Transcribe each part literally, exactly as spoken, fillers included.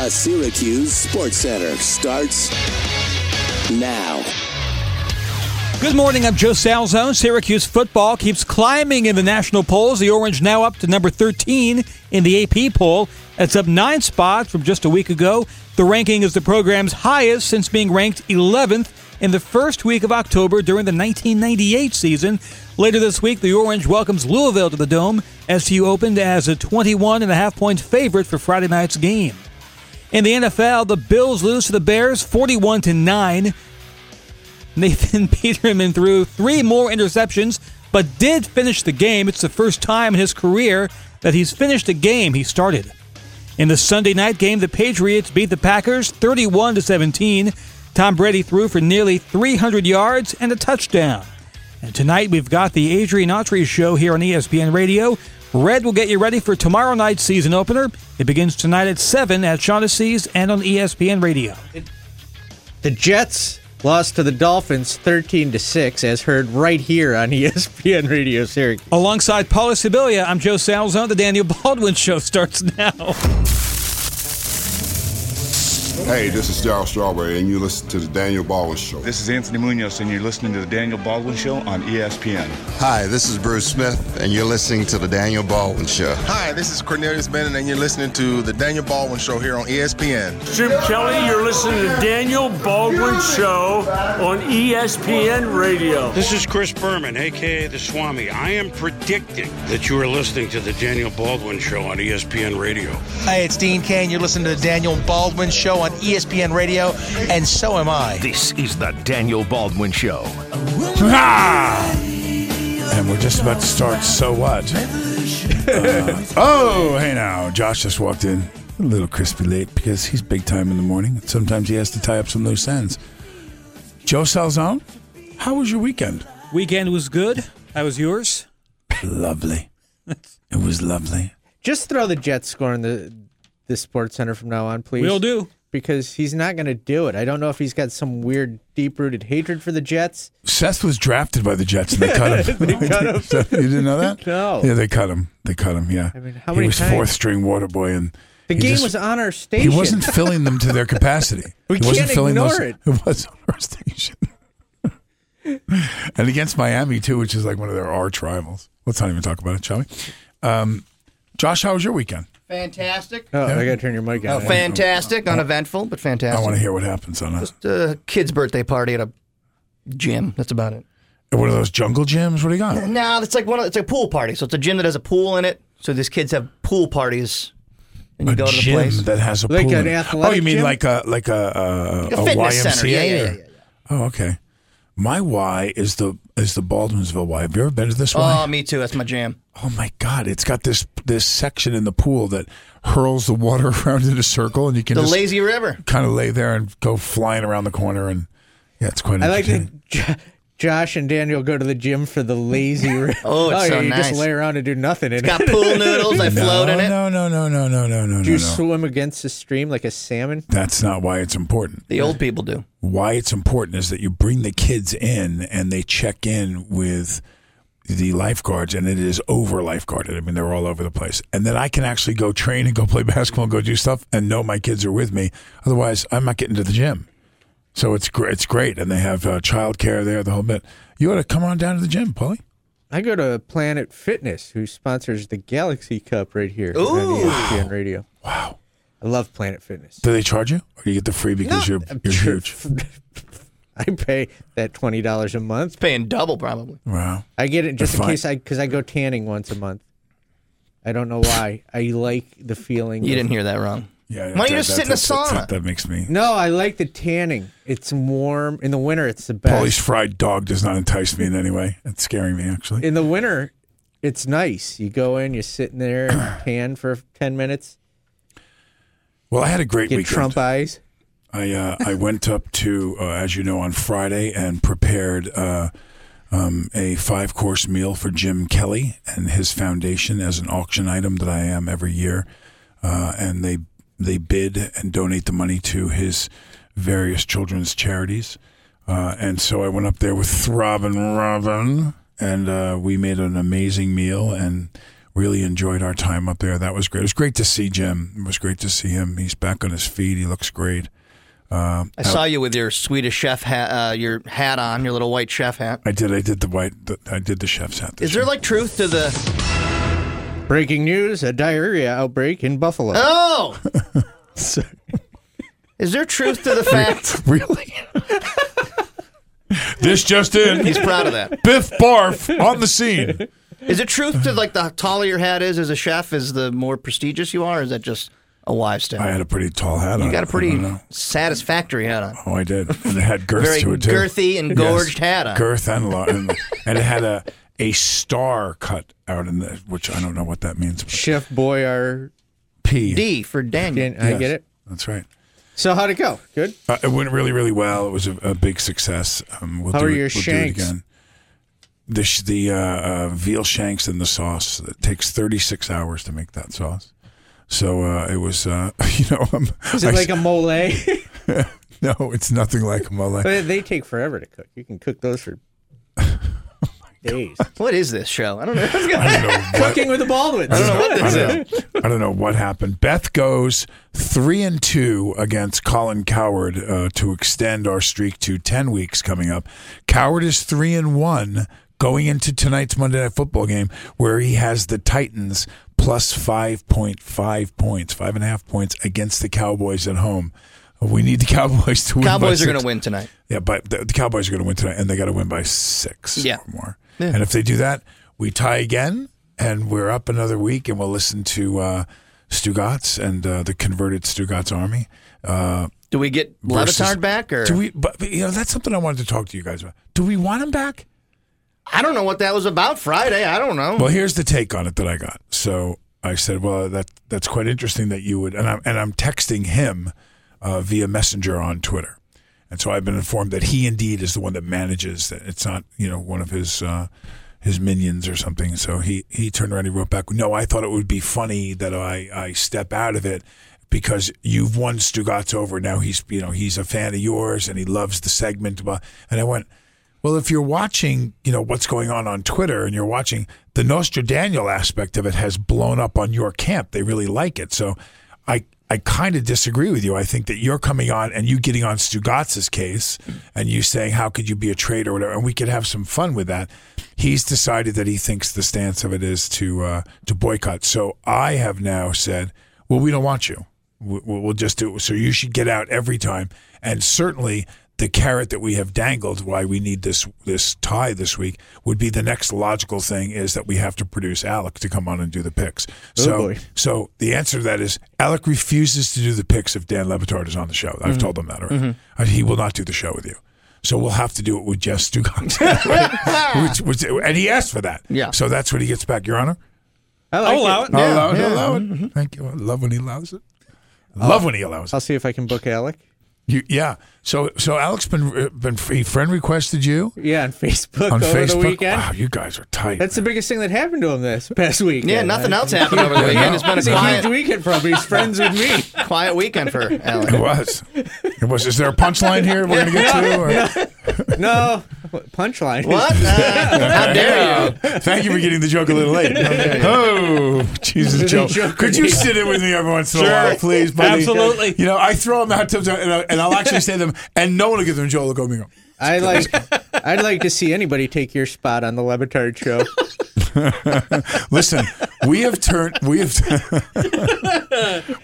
A Syracuse Sports Center starts now. Good morning, I'm Joe Salzano. Syracuse football keeps climbing in the national polls. The Orange now up to number thirteen in the A P poll. That's up nine spots from just a week ago. The ranking is the program's highest since being ranked eleventh in the first week of October during the nineteen ninety-eight season. Later this week, the Orange welcomes Louisville to the Dome. S U opened as a twenty-one and a half point favorite for Friday night's game. In the N F L, the Bills lose to the Bears forty-one to nine. Nathan Peterman threw three more interceptions, but did finish the game. It's the first time in his career that he's finished a game he started. In the Sunday night game, the Patriots beat the Packers thirty-one to seventeen. Tom Brady threw for nearly three hundred yards and a touchdown. And tonight we've got the Adrian Autry show here on E S P N Radio. Red will get you ready for tomorrow night's season opener. It begins tonight at seven at Shaughnessy's and on E S P N Radio. The Jets lost to the Dolphins thirteen to six, as heard right here on E S P N Radio Syracuse. Alongside Paula Sibilia, I'm Joe Salzano. The Daniel Baldwin Show starts now. Hey, this is Daryl Strawberry, and you listen to The Daniel Baldwin Show. This is Anthony Munoz, and you're listening to The Daniel Baldwin Show on E S P N. Hi, this is Bruce Smith, and you're listening to The Daniel Baldwin Show. Hi, this is Cornelius Bennett, and you're listening to The Daniel Baldwin Show here on E S P N. Chip Kelly, you're listening to The Daniel Baldwin Show on E S P N Radio. This is Chris Berman, a k a. The Swami. I am predicting that you are listening to The Daniel Baldwin Show on E S P N Radio. Hi, it's Dean Cain. You're listening to The Daniel Baldwin Show on E S P N Radio, and so am I. This is the Daniel Baldwin Show. Ah! And we're just about to start, so what? Uh, oh, hey now, Josh just walked in a little crispy late because he's big time in the morning. Sometimes he has to tie up some loose ends. Joe Salzano, how was your weekend? Weekend was good. How was yours? Lovely. It was lovely. Just throw the Jets score in the, the Sports Center from now on, please. We'll do. Because he's not going to do it. I don't know if he's got some weird, deep-rooted hatred for the Jets. Seth was drafted by the Jets, and they cut him. they cut him. Seth, you didn't know that? No. Yeah, they cut him. They cut him, yeah. I mean, how many He was times? fourth-string water boy. And the game just was on our station. He wasn't filling them to their capacity. we he can't wasn't filling ignore those, it. It was on our station. And against Miami, too, which is like one of their arch rivals. Let's not even talk about it, shall we? Um, Josh, how was your weekend? Fantastic. Oh, I got to turn your mic on. Oh, fantastic. Uneventful, but fantastic. I want to hear what happens on that. Just a kid's birthday party at a gym. That's about it. One of those jungle gyms? What do you got? No, it's like one. Of, it's a pool party. So it's a gym that has a pool in it. So these kids have pool parties. And you a go to the place that has a like pool. Like an athletic Oh, you mean gym? like a like a, a, like a, a fitness Y M C A? Center. Yeah, yeah, yeah, yeah. Oh, okay. My Y is the is the Baldwinsville Y. Have you ever been to this Y? Oh, me too. That's my jam. Oh my God! It's got this this section in the pool that hurls the water around in a circle, and you can the just lazy river kind of lay there and go flying around the corner, and yeah, it's quite. I like that J- Josh and Daniel go to the gym for the lazy river. oh, it's oh, so yeah, you nice. Just lay around and do nothing. In it's got it. pool noodles. I no, float in it. No, no, no, no, no, no, no. Do you no. swim against the stream like a salmon? That's not why it's important. The old people do. Why it's important is that you bring the kids in and they check in with the lifeguards, and it is over lifeguarded. I mean, they're all over the place. And then I can actually go train and go play basketball and go do stuff and know my kids are with me. Otherwise, I'm not getting to the gym. So it's, gr- it's great. And they have uh, childcare there, the whole bit. You ought to come on down to the gym, Paulie. I go to Planet Fitness, who sponsors the Galaxy Cup right here Ooh. on E S P N Radio. Wow. I love Planet Fitness. Do they charge you? Or do you get the free because no, you're, you're huge? I pay that twenty dollars a month. It's paying double, probably. Wow. I get it just They're in fine. case I, because I go tanning once a month. I don't know why. I like the feeling. You of, didn't hear that wrong. Yeah. Why don't you just sit in a sauna? That, that makes me. No, I like the tanning. It's warm. In the winter, it's the best. Paulie's fried dog does not entice me in any way. It's scaring me, actually. In the winter, it's nice. You go in, you sit in there and tan for ten minutes. Well, I had a great weekend. Get Trump eyes. I uh, I went up to, uh, as you know, on Friday and prepared uh, um, a five-course meal for Jim Kelly and his foundation as an auction item that I am every year. Uh, and they they bid and donate the money to his various children's charities. Uh, and so I went up there with Throbbing Robin, and uh, we made an amazing meal and really enjoyed our time up there. That was great. It was great to see Jim. It was great to see him. He's back on his feet. He looks great. Uh, I saw I, you with your Swedish chef hat, uh, your hat on, your little white chef hat. I did. I did the white. The, I did the chef's hat. Is there year. like truth to the breaking news? A diarrhea outbreak in Buffalo. Oh, is there truth to the fact? Really? This just in. He's proud of that. Biff Barf on the scene. Is it truth to, like, the taller your hat is as a chef, is the more prestigious you are? Or is that just a wives' tale? I had a pretty tall hat on. You got a pretty satisfactory hat on. Oh, I did. And it had girth to it, too. Very girthy and gorged yes. hat on. Girth and long. And, and it had a a star cut out in the, which I don't know what that means. Chef Boyardee. P. D for Daniel. I yes, get it. That's right. So how'd it go? Good? Uh, it went really, really well. It was a, a big success. Um, we'll How do are it, your we'll shanks? Do it again. The sh- the uh, uh, veal shanks in the sauce. It takes thirty-six hours to make that sauce. So uh, it was, uh, you know. Um, Is it I, like a mole? No, it's nothing like a mole. But they take forever to cook. You can cook those for days. What is this show? I don't know. I don't know what, Cooking with the Baldwins. I don't know what this is. I don't know what happened. Beth goes three and two against Colin Coward uh, to extend our streak to ten weeks coming up. Coward is three and one going into tonight's Monday Night Football game, where he has the Titans plus five point five points, five and a half points against the Cowboys at home. We need the Cowboys to win. Cowboys are going to win tonight. Yeah, but the, the Cowboys are going to win tonight, and they got to win by six yeah. or more. Yeah. And if they do that, we tie again, and we're up another week, and we'll listen to uh, Stugotz and uh, the converted Stugotz Army. Uh, do we get Le Batard back? Or? Do we? But you know, that's something I wanted to talk to you guys about. Do we want him back? I don't know what that was about Friday. I don't know. Well, here's the take on it that I got. So I said, well, that that's quite interesting that you would, and I'm, and I'm texting him uh, via Messenger on Twitter. And so I've been informed that he indeed is the one that manages that. It's not, you know, one of his uh, his minions or something. So he, he turned around and wrote back, no, I thought it would be funny that I, I step out of it because you've won Stugotz over. Now he's, you know, he's a fan of yours and he loves the segment. And I went, well, if you're watching, you know, what's going on on Twitter and you're watching, the Nostra Daniel aspect of it has blown up on your camp. They really like it. So I I kind of disagree with you. I think that you're coming on and you getting on Stugotz's case and you saying, how could you be a traitor or whatever? And we could have some fun with that. He's decided that he thinks the stance of it is to uh, to boycott. So I have now said, well, we don't want you. We'll just do it. So you should get out every time. And certainly the carrot that we have dangled, why we need this this tie this week, would be the next logical thing is that we have to produce Alec to come on and do the picks. Oh so, boy. so the answer to that is Alec refuses to do the picks if Dan Le Batard is on the show. I've mm-hmm. told him that already. Mm-hmm. He will not do the show with you. So we'll have to do it with Jess Stugotz. which, which, and he asked for that. Yeah. So that's what he gets back, Your Honor. I like I'll allow it. it. I'll yeah, allow it. Yeah. Allow it. Mm-hmm. Thank you. I love when he allows it. I love I'll, when he allows it. I'll see if I can book Alec. You, yeah, so so Alec's been been he friend requested you. Yeah, on Facebook on over Facebook? the weekend. Wow, you guys are tight. That's man. the biggest thing that happened to him this past week. Yeah, nothing I, else happened over the weekend. It's been a quiet weekend for him. He's friends with me. Quiet weekend for Alec. It was. It was. Is there a punchline here we're gonna get to? Or? No, no. Punchline. What? Uh, how dare you? Thank you for getting the joke a little late. Okay. Oh, Jesus, Joe. Could you sit in with me every once in sure. a while, please, buddy? Absolutely. You know, I throw him out to and. And I'll actually say them, and no one will give them Joe Lagomino. I like. I'd like to see anybody take your spot on the Le Batard show. Listen, we have turned we have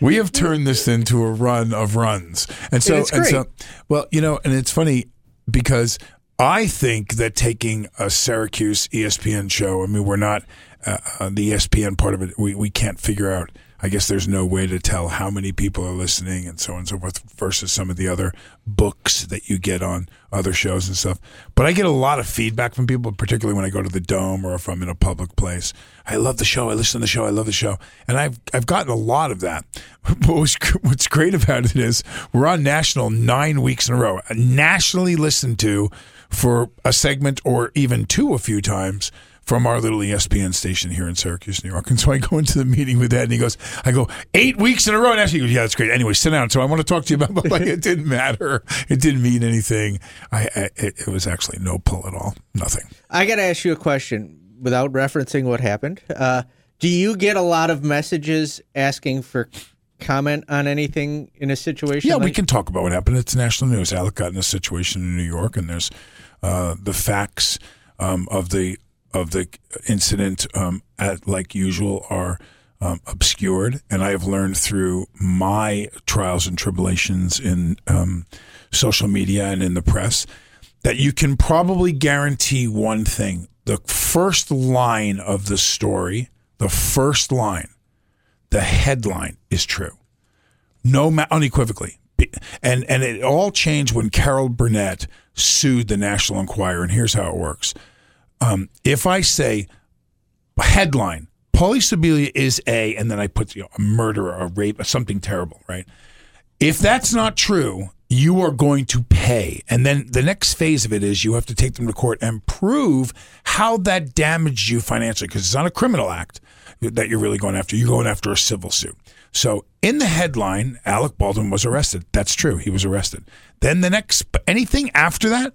we have turned this into a run of runs, and so and, and so. Well, you know, and it's funny because I think that taking a Syracuse E S P N show. I mean, we're not uh, the E S P N part of it. We we can't figure out. I guess there's no way to tell how many people are listening and so on and so forth versus some of the other books that you get on other shows and stuff. But I get a lot of feedback from people, particularly when I go to the Dome or if I'm in a public place. I love the show. I listen to the show. I love the show. And I've I've gotten a lot of that. But what's great about it is we're on national nine weeks in a row, nationally listened to for a segment or even two a few times. From our little E S P N station here in Syracuse, New York. And so I go into the meeting with Ed, and he goes, I go, eight weeks in a row. And actually, he goes, yeah, that's great. Anyway, sit down. So I want to talk to you about, like, it didn't matter. It didn't mean anything. I, I it, it was actually no pull at all. Nothing. I got to ask you a question without referencing what happened. Uh, Do you get a lot of messages asking for comment on anything in a situation? Yeah, like- we can talk about what happened. It's national news. Alec got in a situation in New York, and there's uh, the facts um, of the of the incident, um, at, like usual, are um, obscured. And I have learned through my trials and tribulations in um, social media and in the press that you can probably guarantee one thing. The first line of the story, the first line, the headline is true. No, ma- unequivocally. And and it all changed when Carol Burnett sued the National Enquirer, and here's how it works. Um, if I say, headline, Paula Sibilia is a, and then I put, you know, a murderer, a rape, something terrible, right? If that's not true, you are going to pay. And then the next phase of it is you have to take them to court and prove how that damaged you financially, because it's not a criminal act that you're really going after. You're going after a civil suit. So in the headline, Alec Baldwin was arrested. That's true. He was arrested. Then the next, anything after that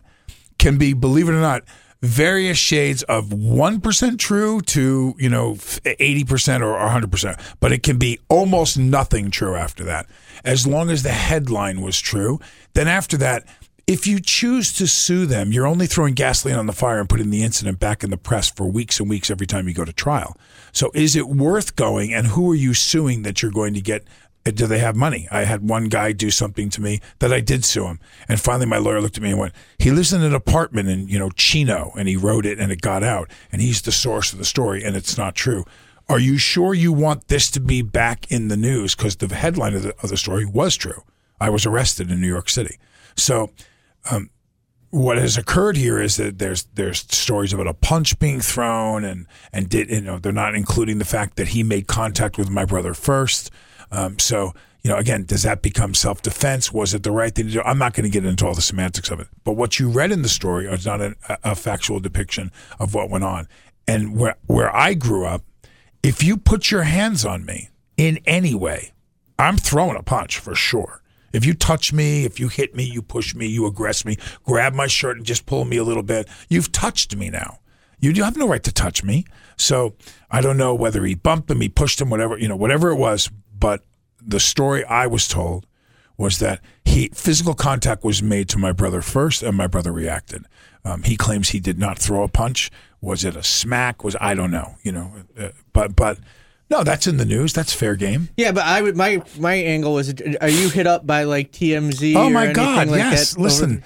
can be, believe it or not, various shades of one percent true to, you know, eighty percent or one hundred percent. But it can be almost nothing true after that, as long as the headline was true. Then after that, if you choose to sue them, you're only throwing gasoline on the fire and putting the incident back in the press for weeks and weeks every time you go to trial. So is it worth going, and who are you suing that you're going to get? Do they have money? I had one guy do something to me that I did sue him. And finally my lawyer looked at me and went, he lives in an apartment in, you know, Chino, and he wrote it and it got out, and he's the source of the story, and it's not true. Are you sure you want this to be back in the news? Because the headline of the, of the story was true. I was arrested in New York City. So um, what has occurred here is that there's there's stories about a punch being thrown, and, and did, you know, they're not including the fact that he made contact with my brother first. Um, so, you know, again, does that become self-defense? Was it the right thing to do? I'm not going to get into all the semantics of it. But what you read in the story is not a, a factual depiction of what went on. And where, where I grew up, if you put your hands on me in any way, I'm throwing a punch for sure. If you touch me, if you hit me, you push me, you aggress me, grab my shirt and just pull me a little bit, you've touched me now. You have no right to touch me. So I don't know whether he bumped him, he pushed him, whatever, you know, whatever it was. But the story I was told was that he physical contact was made to my brother first, and my brother reacted. Um, he claims he did not throw a punch. Was it a smack? Was I don't know. You know, uh, but but no, that's in the news. That's fair game. Yeah, but I would my my angle was: are you hit up by like T M Z? Oh my or God! Like yes, that listen.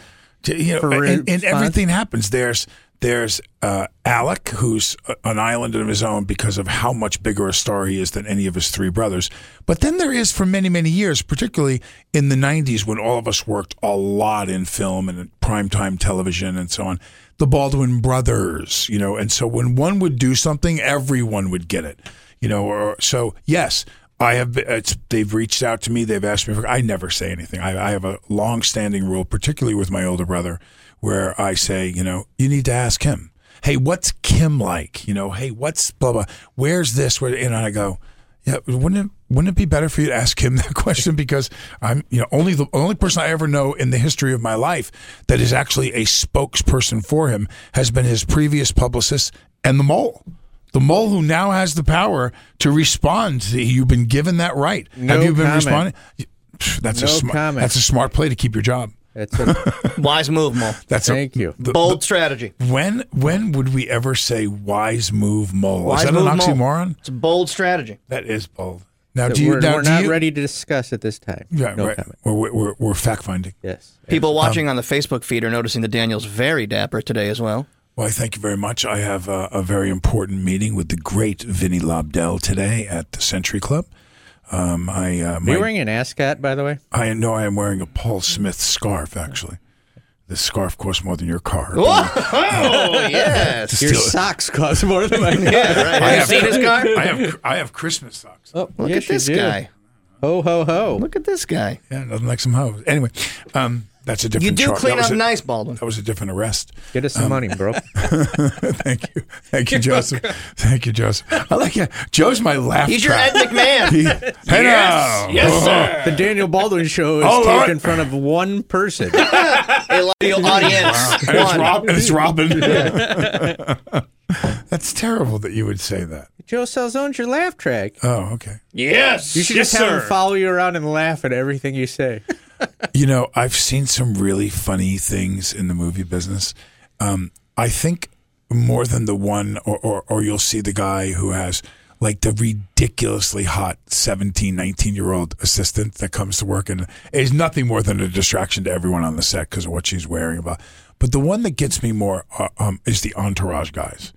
Over, you know, and, and everything happens. There's. There's uh, Alec, who's an island of his own because of how much bigger a star he is than any of his three brothers. But then there is, for many, many years, particularly in the nineties when all of us worked a lot in film and in primetime television and so on, the Baldwin brothers, you know. And so when one would do something, everyone would get it, you know. Or, so, yes, I have. It's, they've reached out to me. They've asked me. For, I never say anything. I, I have a long-standing rule, particularly with my older brother, where I say, you know, you need to ask him, hey, what's Kim like? You know, hey, what's blah, blah, where's this? Where, and I go, yeah, wouldn't it, wouldn't it be better for you to ask him that question? Because I'm, you know, only the only person I ever know in the history of my life that is actually a spokesperson for him has been his previous publicist and the mole. The mole who now has the power to respond. To, you've been given that right. No Have you been comment. responding? That's, no a sm- that's a smart play to keep your job. That's a wise move, Mole. That's Thank a, you. The, Bold the, strategy. When when would we ever say wise move, Mole? Wise Is that move, an oxymoron? Mole. It's a bold strategy. That is bold. Now, so do you? We're, now, we're do not you, ready to discuss at this time. Yeah, no right. Comment. We're, we're, we're fact finding. Yes. People watching um, on the Facebook feed are noticing that Daniel's very dapper today as well. Well, I thank you very much. I have a, a very important meeting with the great Vinny Lobdell today at the Century Club. Um, I, uh, my, Are you wearing an ascot, by the way? I know I am wearing a Paul Smith scarf, actually. This scarf costs more than your car. Whoa! Uh, yes! Your socks cost more than my car. Yeah, right. I have you seen his car? I have, I have Christmas socks. Oh, look yes, at this do. guy. Ho, ho, ho. Look at this guy. Yeah, nothing like some hoes. Anyway, um... That's a different. You do char- clean up a, nice, Baldwin. That was a different arrest. Get us some um, money, bro. Thank you, thank you, Joseph. Thank you, Joseph. I like you. Joe's my laugh. He's track. your Ed McMahon. he, yes, hello. yes, sir. The Daniel Baldwin show is oh, taped Lord. in front of one person. A live audience. Wow. And it's Rob, and it's Robin. That's terrible that you would say that. Joe Salzone's your laugh track. Oh, okay. Yes. You should yes, just have sir. him follow you around and laugh at everything you say. You know, I've seen some really funny things in the movie business. Um, I think more than the one, or, or, or you'll see the guy who has like the ridiculously hot seventeen, nineteen-year-old assistant that comes to work and is nothing more than a distraction to everyone on the set because of what she's wearing. About. But the one that gets me more uh, um, is the entourage guys.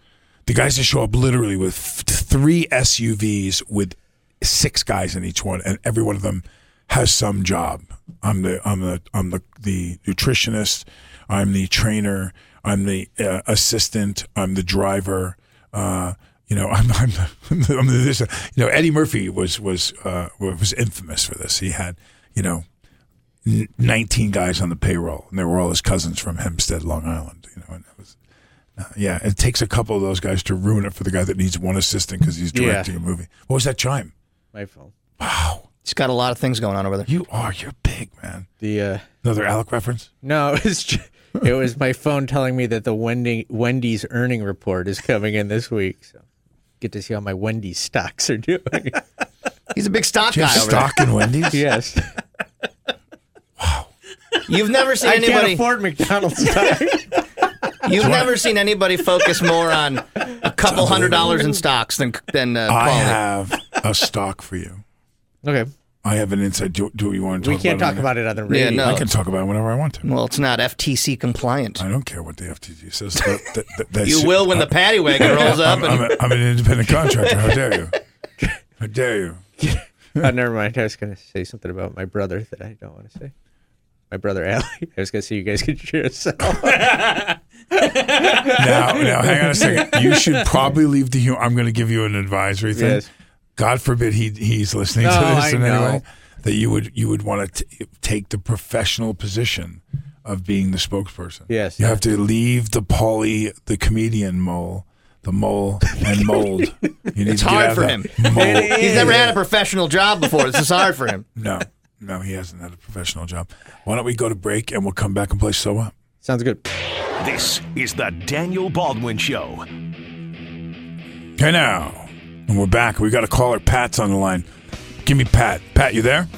The guys that show up literally with three S U Vs with six guys in each one, and every one of them has some job. I'm the I'm the I'm the, the nutritionist. I'm the trainer. I'm the uh, assistant. I'm the driver. Uh, you know, I'm I'm the, I'm the this. You know, Eddie Murphy was was uh, was infamous for this. He had you know nineteen guys on the payroll, and they were all his cousins from Hempstead, Long Island. You know, and it was uh, yeah. It takes a couple of those guys to ruin it for the guy that needs one assistant because he's directing yeah. a movie. What was that chime? My phone. Wow. He's got a lot of things going on over there. You are. You're big, man. The uh, another Alec reference? No, it was, just, it was my phone telling me that the Wendy, Wendy's earning report is coming in this week. So get to see how my Wendy's stocks are doing. He's a big stock guy over stock there. Stock in Wendy's? Yes. Wow. You've never seen I anybody... I can't afford McDonald's stock. You've what? never seen anybody focus more on a couple hundred dollars in stocks than... than uh, I have a stock for you. Okay. I have an insight. Do, do you want to talk about it? We can't talk about it on the radio. Yeah, no. I can talk about it whenever I want to. Well, it's not F T C compliant. I don't care what the F T C says. That, that, that, that, you will when I, the paddy wagon rolls up. I'm, and... I'm, a, I'm an independent contractor. How dare you? How dare you? Oh, never mind. I was going to say something about my brother that I don't want to say. My brother, Allie. I was going to say you guys could cheer us out. Now, now, hang on a second. You should probably leave the humor. I'm going to give you an advisory thing. Yes. God forbid he he's listening no, to this I in know. any way, that you would you would want to t- take the professional position of being the spokesperson. Yes. You yes. have to leave the Paulie, the comedian mole, the mole and mold. You need it's to hard for him. He's never had a professional job before. This is hard for him. No, no, he hasn't had a professional job. Why don't we go to break and we'll come back and play So What? Sounds good. This is the Daniel Baldwin Show. Hey now. And we're back. We got a caller. Pat's on the line. Give me Pat. Pat, you there?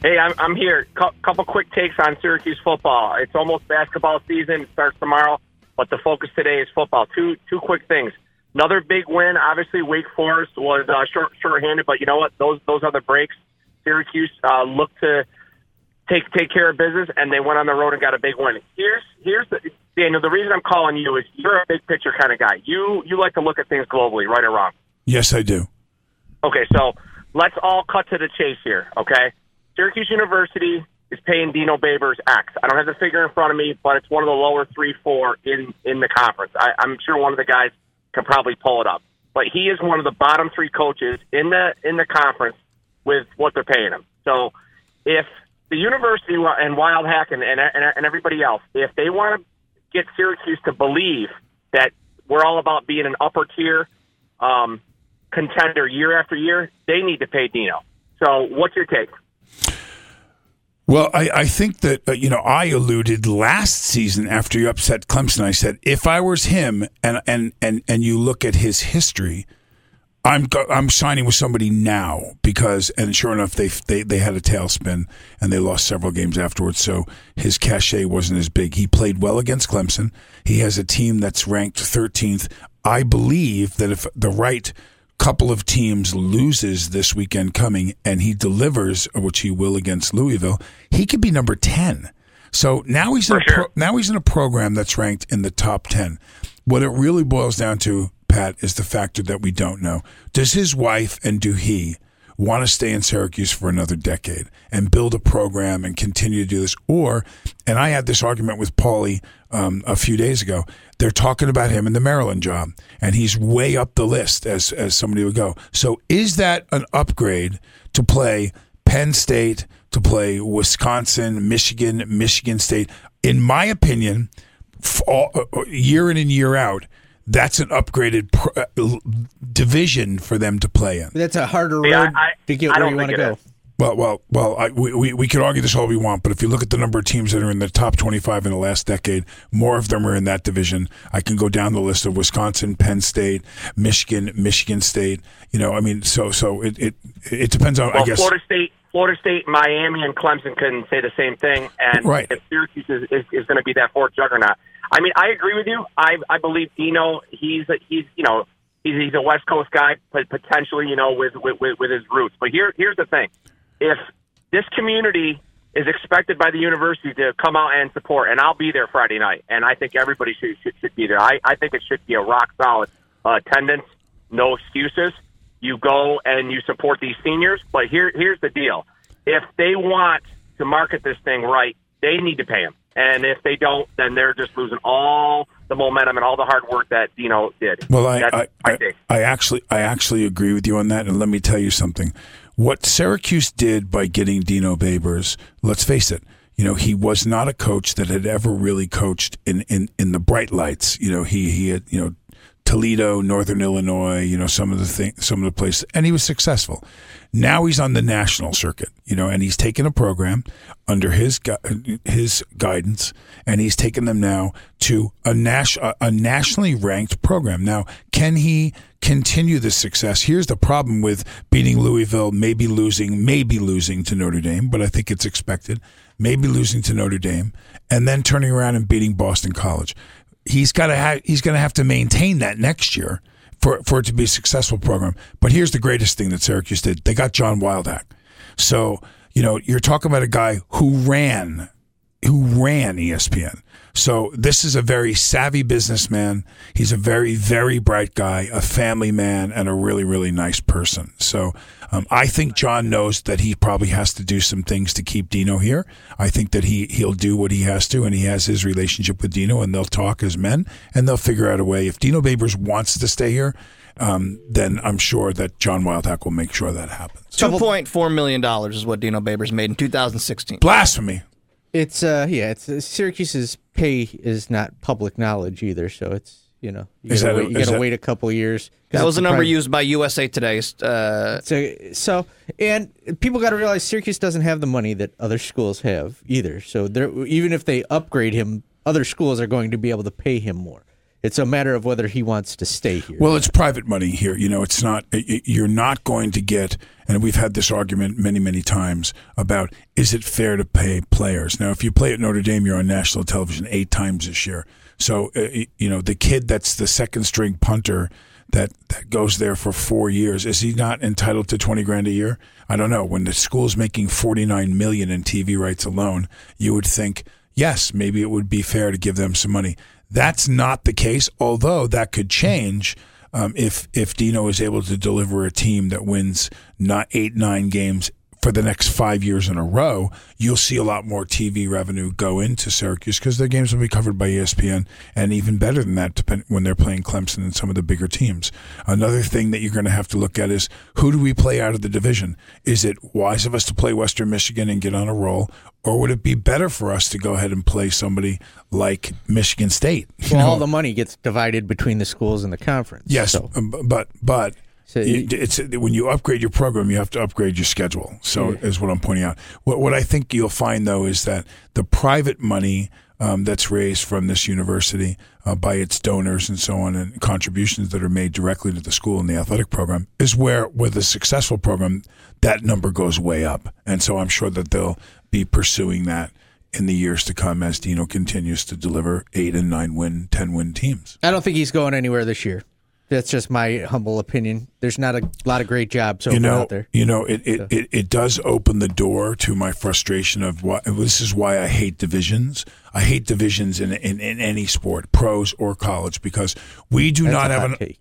Hey, I'm, I'm here. C- couple quick takes on Syracuse football. It's almost basketball season. It starts tomorrow, but the focus today is football. Two two quick things. Another big win. Obviously, Wake Forest was uh, short shorthanded, but you know what? Those those are the breaks. Syracuse uh, looked to take take care of business, and they went on the road and got a big win. Here's here's the, Daniel. The reason I'm calling you is you're a big picture kind of guy. You you like to look at things globally, right or wrong. Yes, I do. Okay, so let's all cut to the chase here, okay? Syracuse University is paying Dino Babers X. I don't have the figure in front of me, but it's one of the lower three, four in, in the conference. I, I'm sure one of the guys can probably pull it up. But he is one of the bottom three coaches in the in the conference with what they're paying him. So if the university and Wildhack and, and, and everybody else, if they want to get Syracuse to believe that we're all about being an upper tier um contender year after year, they need to pay Dino. So what's your take? Well, I, I think that, uh, you know, I alluded last season after you upset Clemson. I said, if I was him and and, and, and you look at his history, I'm go- I'm signing with somebody now because, and sure enough, they, they, they had a tailspin and they lost several games afterwards. So his cachet wasn't as big. He played well against Clemson. He has a team that's ranked thirteenth. I believe that if the right couple of teams loses this weekend coming and he delivers, which he will against Louisville, he could be number ten. So now he's in a pro- now he's in a program that's ranked in the top ten. What it really boils down to, Pat, is the factor that we don't know. Does his wife and do he want to stay in Syracuse for another decade and build a program and continue to do this? Or, and I had this argument with Paulie um, a few days ago, they're talking about him in the Maryland job, and he's way up the list as, as somebody would go. So is that an upgrade to play Penn State, to play Wisconsin, Michigan, Michigan State? In my opinion, all, year in and year out, that's an upgraded pro- division for them to play in. That's a harder road yeah, I, to get I where you want to go. Is. Well, well, well. I, we, we we could argue this all we want, but if you look at the number of teams that are in the top twenty-five in the last decade, more of them are in that division. I can go down the list of Wisconsin, Penn State, Michigan, Michigan State. You know, I mean, so so it it, it depends on. Well, I guess Florida State, Florida State, Miami, and Clemson can say the same thing, and right. If Syracuse is, is, is going to be that fourth juggernaut. I mean, I agree with you. I I believe Dino. He's a, he's you know he's he's a West Coast guy, but potentially you know with with with his roots. But here here's the thing. If this community is expected by the university to come out and support, and I'll be there Friday night, and I think everybody should should, should be there. I, I think it should be a rock-solid uh, attendance, no excuses. You go and you support these seniors, but here here's the deal. If they want to market this thing right, they need to pay them. And if they don't, then they're just losing all the momentum and all the hard work that Dino did. Well, I I, I, I actually I actually agree with you on that, and let me tell you something. What Syracuse did by getting Dino Babers, let's face it, you know, he was not a coach that had ever really coached in, in, in the bright lights. You know, he, he had, you know, Toledo, Northern Illinois, you know, some of the thing, some of the places, and he was successful. Now he's on the national circuit, you know, and he's taken a program under his gu- his guidance, and he's taken them now to a nas- a nationally ranked program. Now, can he continue this success? Here's the problem with beating Louisville, maybe losing, maybe losing to Notre Dame, but I think it's expected, maybe losing to Notre Dame, and then turning around and beating Boston College. He's got to ha- he's going to have to maintain that next year for for it to be a successful program. But here's the greatest thing that Syracuse did: they got John Wildhack. So you know you're talking about a guy who ran, who ran E S P N. So this is a very savvy businessman. He's a very very bright guy, a family man, and a really really nice person. So um, I think John knows that he probably has to do some things to keep Dino here. I think that he he'll do what he has to, and he has his relationship with Dino, and they'll talk as men, and they'll figure out a way. If Dino Babers wants to stay here, um, then I'm sure that John Wildhack will make sure that happens. two point four million dollars is what Dino Babers made in two thousand sixteen. Blasphemy. It's uh yeah it's uh, Syracuse's pay is not public knowledge either, so it's you know you gotta, wait, a, you gotta that, wait a couple years. That was the number prime, used by U S A Today. Uh, so so and people got to realize Syracuse doesn't have the money that other schools have either. So there, even if they upgrade him, other schools are going to be able to pay him more. It's a matter of whether he wants to stay here. Well, it's private money here. You know, it's not, you're not going to get, and we've had this argument many, many times about, is it fair to pay players? Now, if you play at Notre Dame, you're on national television eight times this year. So, you know, the kid that's the second string punter that, that goes there for four years, is he not entitled to twenty grand a year? I don't know. When the school's making forty-nine million dollars in T V rights alone, you would think, yes, maybe it would be fair to give them some money. That's not the case, although that could change um, if if Dino is able to deliver a team that wins not eight, nine games for the next five years in a row. You'll see a lot more T V revenue go into Syracuse because their games will be covered by E S P N, and even better than that depend- when they're playing Clemson and some of the bigger teams. Another thing that you're going to have to look at is, who do we play out of the division? Is it wise of us to play Western Michigan and get on a roll, or would it be better for us to go ahead and play somebody like Michigan State? Well, know? all the money gets divided between the schools and the conference. Yes, so. but but... So you, it's when you upgrade your program, you have to upgrade your schedule. So yeah. is what I'm pointing out. What, what I think you'll find, though, is that the private money um, that's raised from this university uh, by its donors and so on, and contributions that are made directly to the school and the athletic program, is where, with a successful program, that number goes way up. And so I'm sure that they'll be pursuing that in the years to come as Dino continues to deliver eight and nine win, ten win teams. I don't think he's going anywhere this year. That's just my humble opinion. There's not a lot of great jobs open you know, out there. You know, it it, so. it it does open the door to my frustration of why. This is why I hate divisions. I hate divisions in in, in any sport, pros or college, because we do That's not have an take.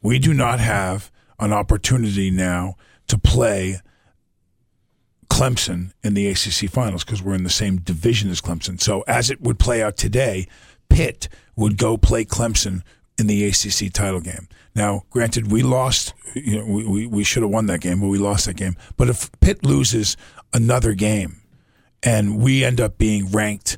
we do not have an opportunity now to play Clemson in the A C C finals because we're in the same division as Clemson. So as it would play out today, Pitt would go play Clemson in the A C C title game. Now, granted, we lost. You know, we, we, we should have won that game, but we lost that game. But if Pitt loses another game, and we end up being ranked,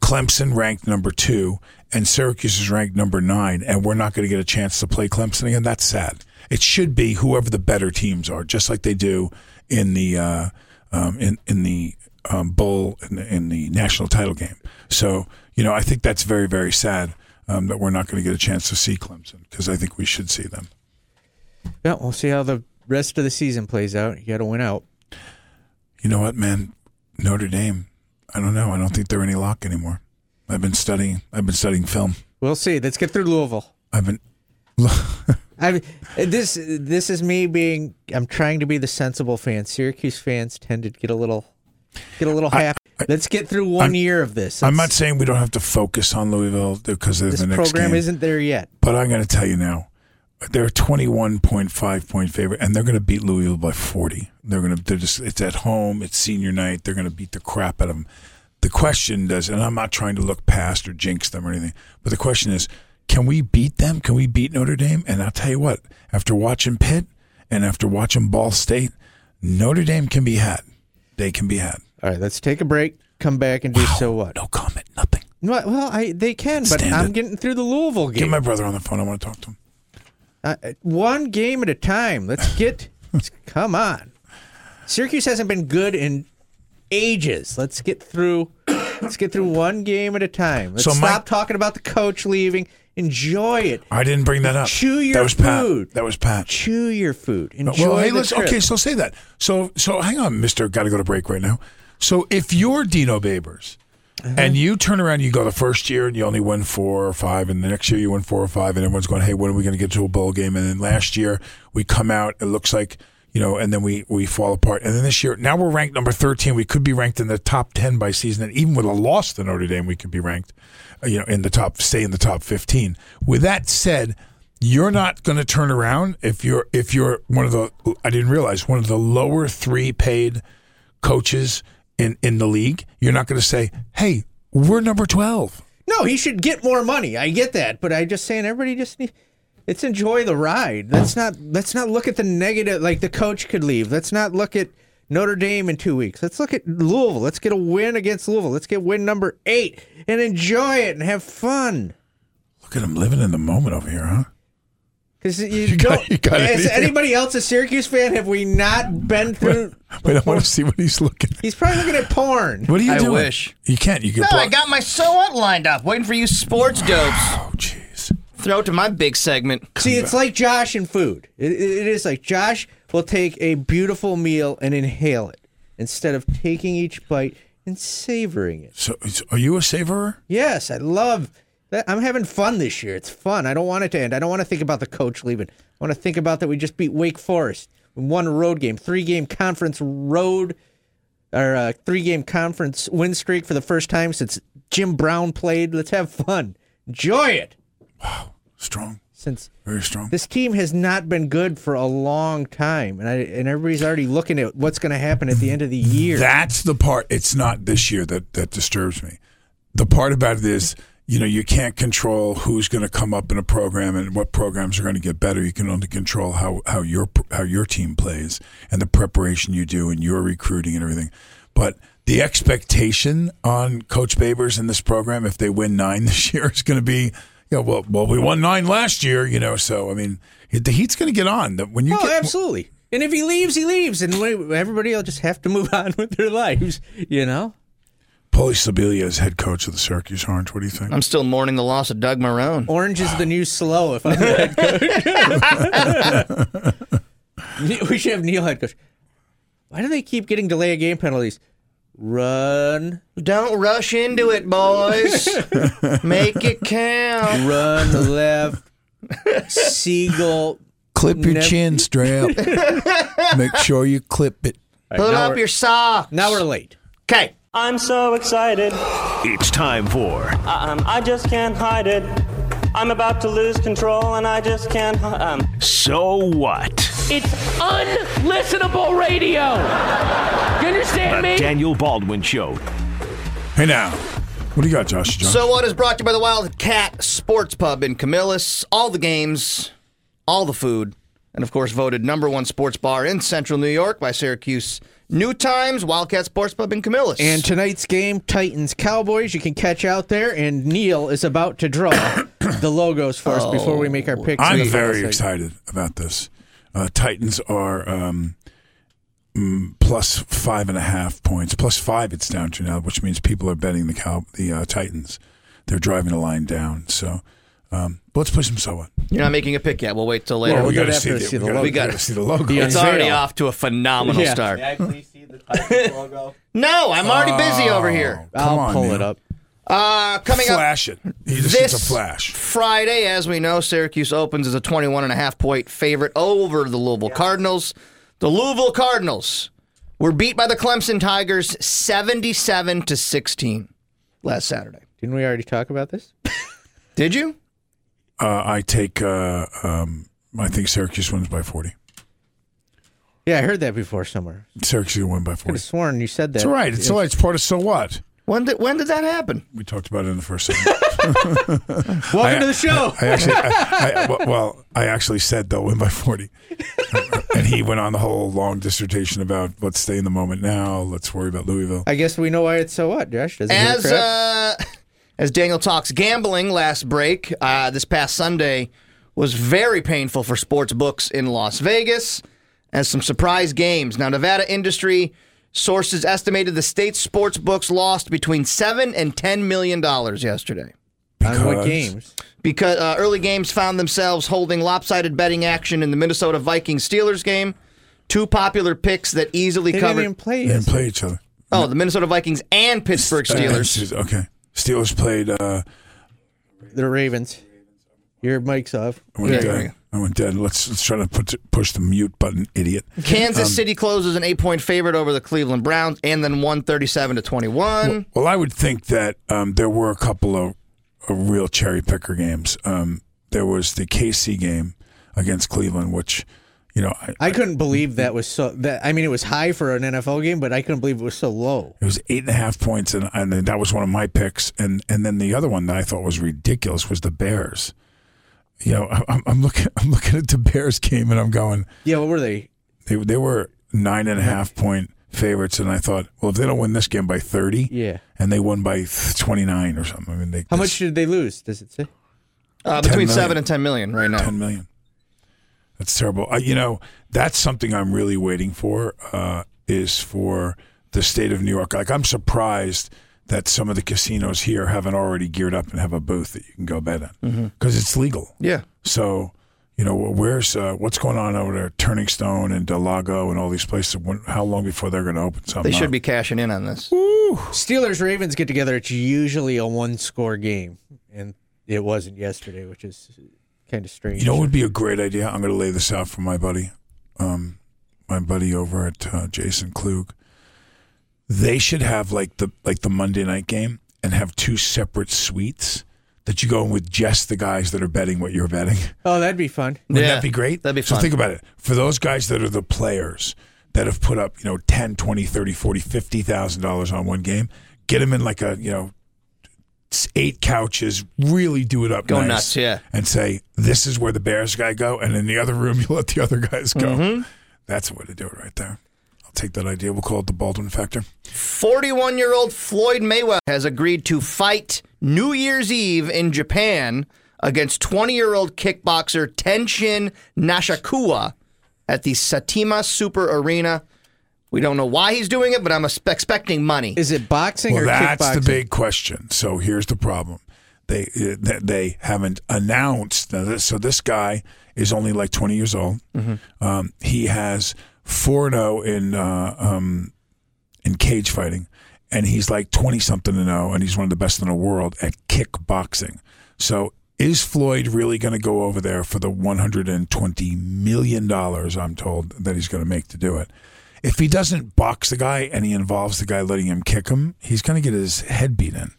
Clemson ranked number two, and Syracuse is ranked number nine, and we're not going to get a chance to play Clemson again, that's sad. It should be whoever the better teams are, just like they do in the uh, um, in in the um, bowl in the, in the national title game. So you know, I think that's very, very sad um, that we're not going to get a chance to see Clemson, because I think we should see them. Yeah, we'll see how the rest of the season plays out. You got to win out. You know what, man? Notre Dame. I don't know. I don't think they're any lock anymore. I've been studying. I've been studying film. We'll see. Let's get through Louisville. I've been. I this this is me being. I'm trying to be the sensible fan. Syracuse fans tend to get a little get a little happy. I, I, Let's get through one I'm, year of this. Let's, I'm not saying we don't have to focus on Louisville because of the next game. This program isn't there yet. But I'm going to tell you now, they're a twenty-one point five point favorite, and they're going to beat Louisville by forty. They're going to. They're just. It's at home. It's senior night. They're going to beat the crap out of them. The question does, and I'm not trying to look past or jinx them or anything, but the question is, can we beat them? Can we beat Notre Dame? And I'll tell you what, after watching Pitt and after watching Ball State, Notre Dame can be had. They can be had. All right, let's take a break, come back, and do wow, so what? No comment, nothing. No, well, I they can, but I'm it. getting through the Louisville game. Get my brother on the phone. I want to talk to him. Uh, one game at a time. Let's get, let's, come on. Syracuse hasn't been good in ages. Let's get through let's get through one game at a time. Let's so my, stop talking about the coach leaving. Enjoy it. I didn't bring that up. Chew your that was food. Pat. That was Pat. Chew your food. Enjoy well, hey, the let's, trip. Okay, so say that. So so hang on, Mister Gotta Go to Break right now. So if you're Dino Babers uh-huh. and you turn around and you go the first year and you only win four or five, and the next year you win four or five, and everyone's going, hey, when are we going to get to a bowl game? And then last year we come out, it looks like, you know, and then we, we fall apart. And then this year, now we're ranked number thirteen. We could be ranked in the top ten by season. And even with a loss to Notre Dame, we could be ranked, you know, in the top, stay in the top fifteen. With that said, you're not going to turn around if you're, if you're one of the, I didn't realize, one of the lower three paid coaches in, in the league. You're not going to say, hey, we're number twelve. No, he should get more money. I get that. But I just saying, everybody just needs. Let's enjoy the ride. Let's not let's not look at the negative, like the coach could leave. Let's not look at Notre Dame in two weeks. Let's look at Louisville. Let's get a win against Louisville. Let's get win number eight and enjoy it and have fun. Look at him living in the moment over here, huh? Because you, you don't. Got, you got as anybody else a Syracuse fan, have we not been through? Wait, I want to see what he's looking at. He's probably looking at porn. What are you I doing? I wish. You can't. You can. No, block. I got my so what lined up, waiting for you sports dopes. Oh, jeez. Throw it to my big segment. See, it's like Josh and food. It, it, it is like Josh will take a beautiful meal and inhale it instead of taking each bite and savoring it. So, are you a savorer? Yes, I love that. I'm having fun this year. It's fun. I don't want it to end. I don't want to think about the coach leaving. I want to think about that we just beat Wake Forest. We won a road game, three-game conference road, or uh, three-game conference win streak for the first time since Jim Brown played. Let's have fun. Enjoy it. Wow. Strong, since very strong. This team has not been good for a long time, and I, and everybody's already looking at what's going to happen at the end of the year. That's the part. It's not this year that, that disturbs me. The part about it is, you know, you can't control who's going to come up in a program and what programs are going to get better. You can only control how, how your how your team plays and the preparation you do and your recruiting and everything. But the expectation on Coach Babers in this program, if they win nine this year, is going to be. Yeah, well, well, we won nine last year, you know. So I mean, the heat's going to get on. When you oh, get, absolutely. And if he leaves, he leaves, and everybody will just have to move on with their lives, you know. Paula Sibilia is head coach of the Syracuse Orange. What do you think? I'm still mourning the loss of Doug Marrone. Orange is the new slow. If I'm the head coach, we should have Neil head coach. Why do they keep getting delay of game penalties? Run. Don't rush into it, boys. Make it count. Run left. Seagull. Clip your nev- chin strap. Make sure you clip it. Right, Put up your sock. Now we're late. Okay. I'm so excited. It's time for... Um, I just can't hide it. I'm about to lose control, and I just can't... Um. So what? It's unlistenable radio. You understand the me? The Daniel Baldwin Show. Hey now, what do you got, Josh? Josh? So what is brought to you by the Wildcat Sports Pub in Camillus. All the games, all the food, and of course voted number one sports bar in Central New York by Syracuse New Times, Wildcat Sports Pub in Camillus. And tonight's game, Titans-Cowboys, you can catch out there, and Neil is about to draw the logos for us oh, before we make our picks. I'm very excited about this. Uh, Titans are um, mm, plus five and a half points. Plus five it's down to now, which means people are betting the Cow, the uh, Titans. They're driving the line down. So um, let's play some so what. You're not making a pick yet. We'll wait till later. Well, we got to see, see the logo. We got to see the logo. It's already off to a phenomenal yeah. start. Can I please see the Titans logo? No, I'm already oh, busy over here. I'll on, pull Neil. it up. Uh, coming flash up it. He just this a flash. Friday, as we know, Syracuse opens as a twenty-one and a half point favorite over the Louisville yeah. Cardinals. The Louisville Cardinals were beat by the Clemson Tigers seventy-seven to sixteen last Saturday. Didn't we already talk about this? Did you? Uh, I take. Uh, um, I think Syracuse wins by forty. Yeah, I heard that before somewhere. Syracuse win by forty. I could have sworn you said that. It's all right. It's, it's all right. It's part of so what. When did when did that happen? We talked about it in the first segment. Welcome I, to the show. I, I actually, I, I, well, I actually said they'll win by forty, and he went on the whole long dissertation about let's stay in the moment now. Let's worry about Louisville. I guess we know why it's so what, Josh. Doesn't as uh, as Daniel talks gambling last break, uh, this past Sunday was very painful for sports books in Las Vegas, as some surprise games. Now Nevada industry. Sources estimated the state's sports books lost between seven and ten million dollars yesterday. Because on what games? Because uh, early games found themselves holding lopsided betting action in the Minnesota Vikings Steelers game. Two popular picks that easily they covered. They didn't play. They didn't play each other. Oh, the Minnesota Vikings and Pittsburgh Steelers. Uh, okay, Steelers played uh, the Ravens. Your mic's off. I went, yeah, dead. I went dead. Let's let's try to put, push the mute button, idiot. Kansas um, City closes an eight-point favorite over the Cleveland Browns, and then won thirty-seven to twenty-one. Well, well, I would think that um, there were a couple of, of real cherry picker games. Um, there was the K C game against Cleveland, which you know I, I couldn't I, believe that was so. That I mean, it was high for an N F L game, but I couldn't believe it was so low. It was eight and a half points, and and that was one of my picks. And and then the other one that I thought was ridiculous was the Bears. You know, I'm, I'm looking. I'm looking at the Bears game, and I'm going. Yeah, what were they? They they were nine and a half point favorites, and I thought, well, if they don't win this game by thirty, yeah, and they won by twenty-nine or something. I mean, they, how much did they lose? Does it say? Uh, between seven and ten million right now. Ten million. That's terrible. Uh, you know, that's something I'm really waiting for. Uh, is for the state of New York. Like, I'm surprised that some of the casinos here haven't already geared up and have a booth that you can go bet on because mm-hmm. it's legal. Yeah. So, you know, where's uh, what's going on over there? Turning Stone and Delago and all these places. When, how long before they're going to open something? They should up? be cashing in on this. Woo. Steelers Ravens get together. It's usually a one score game, and it wasn't yesterday, which is kind of strange. You know, it would be a great idea. I'm going to lay this out for my buddy, um, my buddy over at uh, Jason Klug. They should have like the like the Monday night game and have two separate suites that you go in with just the guys that are betting what you're betting. Oh, that'd be fun. Wouldn't yeah, that be great? That'd be fun. So think about it. For those guys that are the players that have put up, you know, ten, twenty, thirty, forty, fifty thousand dollars on one game, get them in like a, you know, eight couches, really do it up go nice. Go nuts, yeah. And say, this is where the Bears guy go, and in the other room you let the other guys go. Mm-hmm. That's the way to do it right there. Take that idea. We'll call it the Baldwin factor. forty-one-year-old Floyd Mayweather has agreed to fight New Year's Eve in Japan against twenty-year-old kickboxer Tenshin Nishikawa at the Saitama Super Arena. We don't know why he's doing it, but I'm expecting money. Is it boxing well, or that's kickboxing? That's the big question. So here's the problem. They, they haven't announced. So this guy is only like twenty years old. Mm-hmm. Um, he has four and oh in uh, um, in cage fighting, and he's like twenty-something and oh, and he's one of the best in the world at kickboxing. So is Floyd really going to go over there for the one hundred twenty million dollars, I'm told, that he's going to make to do it? If he doesn't box the guy and he involves the guy letting him kick him, he's going to get his head beat in.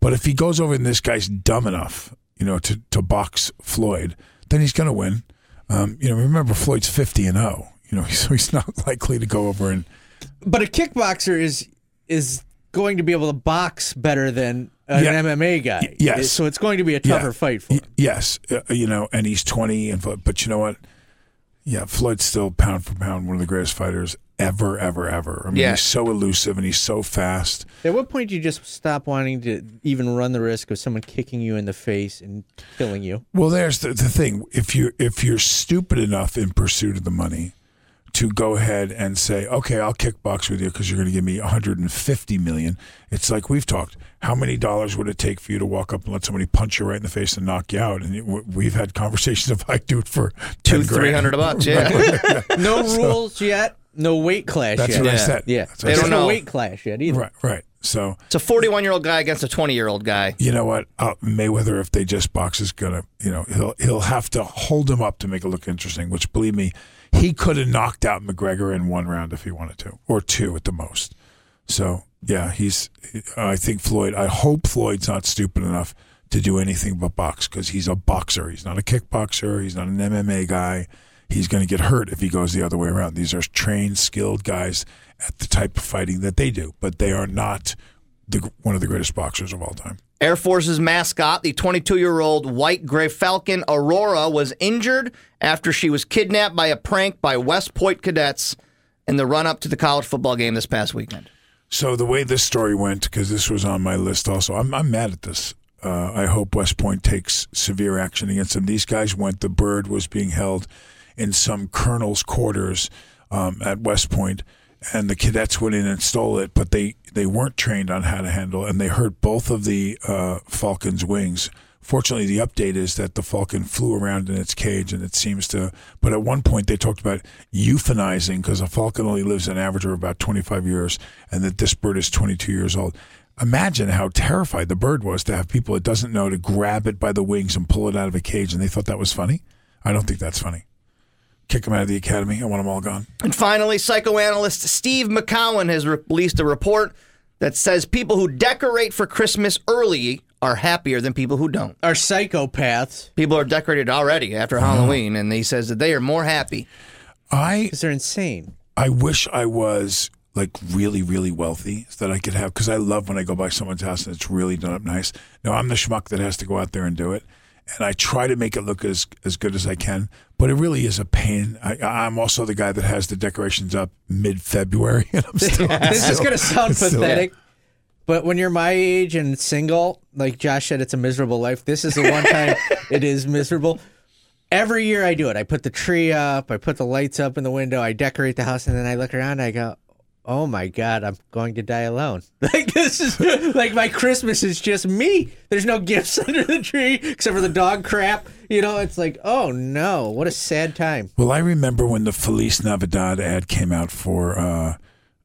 But if he goes over and this guy's dumb enough, you know, to, to box Floyd, then he's going to win. Um, you know, remember, Floyd's fifty and oh. You know, so he's not likely to go over and. But a kickboxer is is going to be able to box better than an yeah. M M A guy. Y- yes, so it's going to be a tougher yeah. fight for him. Y- yes, uh, you know, and he's twenty, and but you know what? Yeah, Floyd's still pound for pound one of the greatest fighters ever, ever, ever. I mean, yeah. he's so elusive and he's so fast. At what point do you just stop wanting to even run the risk of someone kicking you in the face and killing you? Well, there's the, the thing: if you if you're stupid enough in pursuit of the money to go ahead and say, okay, I'll kickbox with you because you're going to give me one hundred fifty million dollars. It's like we've talked. How many dollars would it take for you to walk up and let somebody punch you right in the face and knock you out? And it, we've had conversations of I do it for two, three hundred bucks. Yeah, no so, rules yet, no weight clash. That's yet. What yeah. I said. Yeah, that's they don't know weight clash yet either. Right, right. So it's a forty-one-year-old guy against a twenty-year-old guy. You know what? Uh, Mayweather, if they just box, is gonna, you know, he'll he'll have to hold him up to make it look interesting. Which, believe me, he could have knocked out McGregor in one round if he wanted to, or two at the most. So, yeah, he's. I think Floyd, I hope Floyd's not stupid enough to do anything but box because he's a boxer. He's not a kickboxer. He's not an M M A guy. He's going to get hurt if he goes the other way around. These are trained, skilled guys at the type of fighting that they do, but they are not the, one of the greatest boxers of all time. Air Force's mascot, the twenty-two-year-old white gray falcon Aurora, was injured after she was kidnapped by a prank by West Point cadets in the run-up to the college football game this past weekend. So the way this story went, because this was on my list also, I'm, I'm mad at this. Uh, I hope West Point takes severe action against them. These guys went, the bird was being held in some colonel's quarters um, at West Point, and the cadets went in and stole it, but they, they weren't trained on how to handle it, and they hurt both of the uh, falcon's wings. Fortunately, the update is that the falcon flew around in its cage, and it seems to, but at one point they talked about euthanizing because a falcon only lives an average of about twenty-five years, and that this bird is twenty-two years old. Imagine how terrified the bird was to have people it doesn't know to grab it by the wings and pull it out of a cage, and they thought that was funny? I don't think that's funny. Kick them out of the academy. I want them all gone. And finally, psychoanalyst Steve McCowan has re- released a report that says people who decorate for Christmas early are happier than people who don't. Are psychopaths. People are decorated already after uh-huh. Halloween, and he says that they are more happy. I because they're insane. I wish I was like really, really wealthy so that I could have, because I love when I go by someone's house and it's really done up nice. Now, I'm the schmuck that has to go out there and do it. And I try to make it look as as good as I can, but it really is a pain. I, I'm also the guy that has the decorations up mid-February. And I'm still, this still, is going to sound pathetic, still. But when you're my age and single, like Josh said, it's a miserable life. This is the one time it is miserable. Every year I do it. I put the tree up. I put the lights up in the window. I decorate the house, and then I look around, and I go, oh, my God, I'm going to die alone. Like, this is, like, my Christmas is just me. There's no gifts under the tree except for the dog crap. You know, it's like, oh, no, what a sad time. Well, I remember when the Feliz Navidad ad came out for, uh,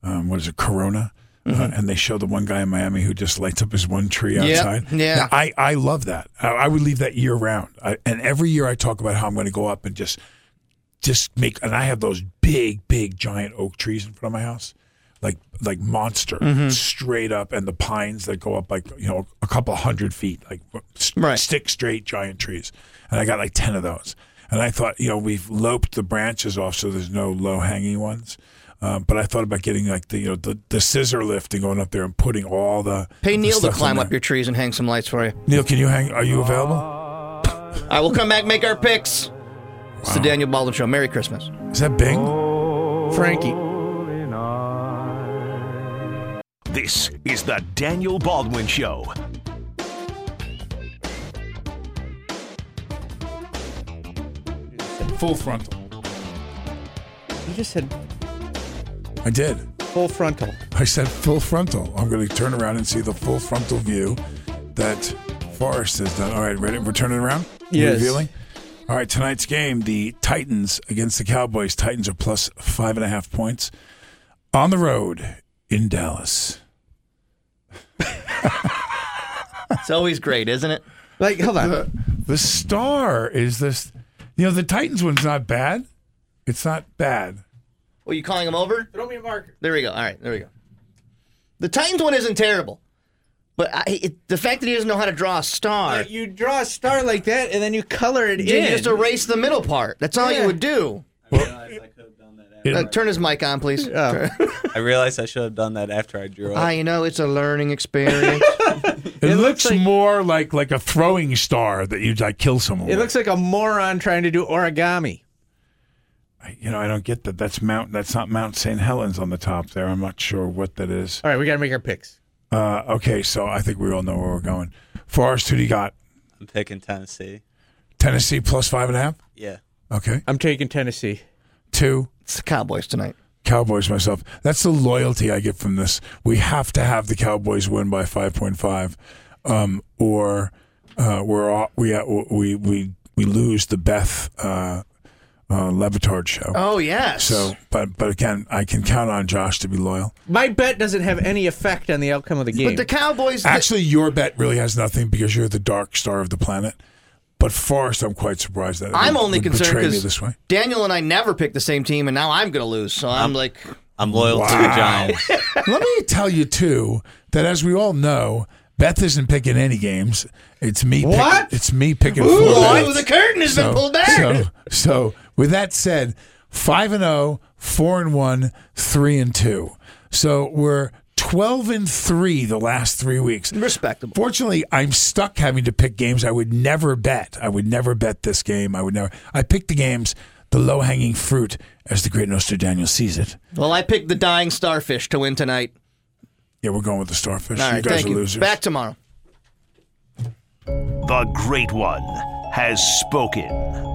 um, what is it, Corona? Mm-hmm. Uh, and they show the one guy in Miami who just lights up his one tree outside. Yep, yeah, now, I, I love that. I, I would leave that year round. I, and every year I talk about how I'm going to go up and just, just make, and I have those big, big, giant oak trees in front of my house. Like like monster, mm-hmm. straight up, and the pines that go up like, you know, a couple hundred feet, like st- right. stick straight giant trees. And I got like ten of those. And I thought, you know, we've loped the branches off so there's no low-hanging ones. Um, but I thought about getting like the, you know, the, the scissor lift and going up there and putting all the Pay Neil the to climb up your trees and hang some lights for you. Neil, can you hang? Are you available? All right, we'll come back and make our picks. Wow. It's the Daniel Baldwin Show. Merry Christmas. Is that Bing? Frankie. This is the Daniel Baldwin Show. Full frontal. You just said... I did. Full frontal. I said full frontal. I'm going to turn around and see the full frontal view that Forrest has done. All right, ready? We're turning around? Yes. Revealing? All right, tonight's game, the Titans against the Cowboys. Titans are plus five and a half points. On the road in Dallas. It's always great, isn't it? Like, hold on. The, the star is this. You know, the Titans one's not bad. It's not bad. Well, you calling them over? Throw me a marker. There we go. All right, there we go. The Titans one isn't terrible, but I, it, the fact that he doesn't know how to draw a star. Yeah, you draw a star like that, and then you color it yeah, in. You just erase the middle part. That's all yeah. you would do. I realized I could have done that. After uh, turn his mic on, please. Oh. I realized I should have done that after I drew it. I know, it's a learning experience. It, it looks, looks like, more like, like a throwing star that you like kill someone. It with. Looks like a moron trying to do origami. I, you know, I don't get that. That's Mount. That's not Mount Saint Helens on the top there. I'm not sure what that is. All right, we got to make our picks. Uh, okay, so I think we all know where we're going. Forrest, who do you got? I'm picking Tennessee. Tennessee plus five and a half? Yeah. Okay. I'm taking Tennessee. Two. It's the Cowboys tonight. Cowboys myself. That's the loyalty I get from this. We have to have the Cowboys win by five point five, um, or uh, we're all, we we we we lose the Beth uh, uh, Le Batard show. Oh yes. So, but but again, I can count on Josh to be loyal. My bet doesn't have any effect on the outcome of the game. But the Cowboys actually, th- your bet really has nothing because you're the dark star of the planet. But Forrest, I'm quite surprised that I'm only concerned because Daniel and I never picked the same team, and now I'm going to lose. So I'm, I'm like, I'm loyal wow. to the Giants. Let me tell you too that as we all know, Beth isn't picking any games. It's me. What? Pick, it's me picking. Ooh, four the curtain has so, been pulled back. So, so with that said, five and zero, four and one, three and two. So we're twelve and three the last three weeks. Respectable. Fortunately, I'm stuck having to pick games I would never bet. I would never bet this game. I would never. I picked the games, the low-hanging fruit, as the great Nostra Daniel sees it. Well, I picked the dying starfish to win tonight. Yeah, we're going with the starfish. All right, you guys thank are you. Losers. Back tomorrow. The Great One has spoken.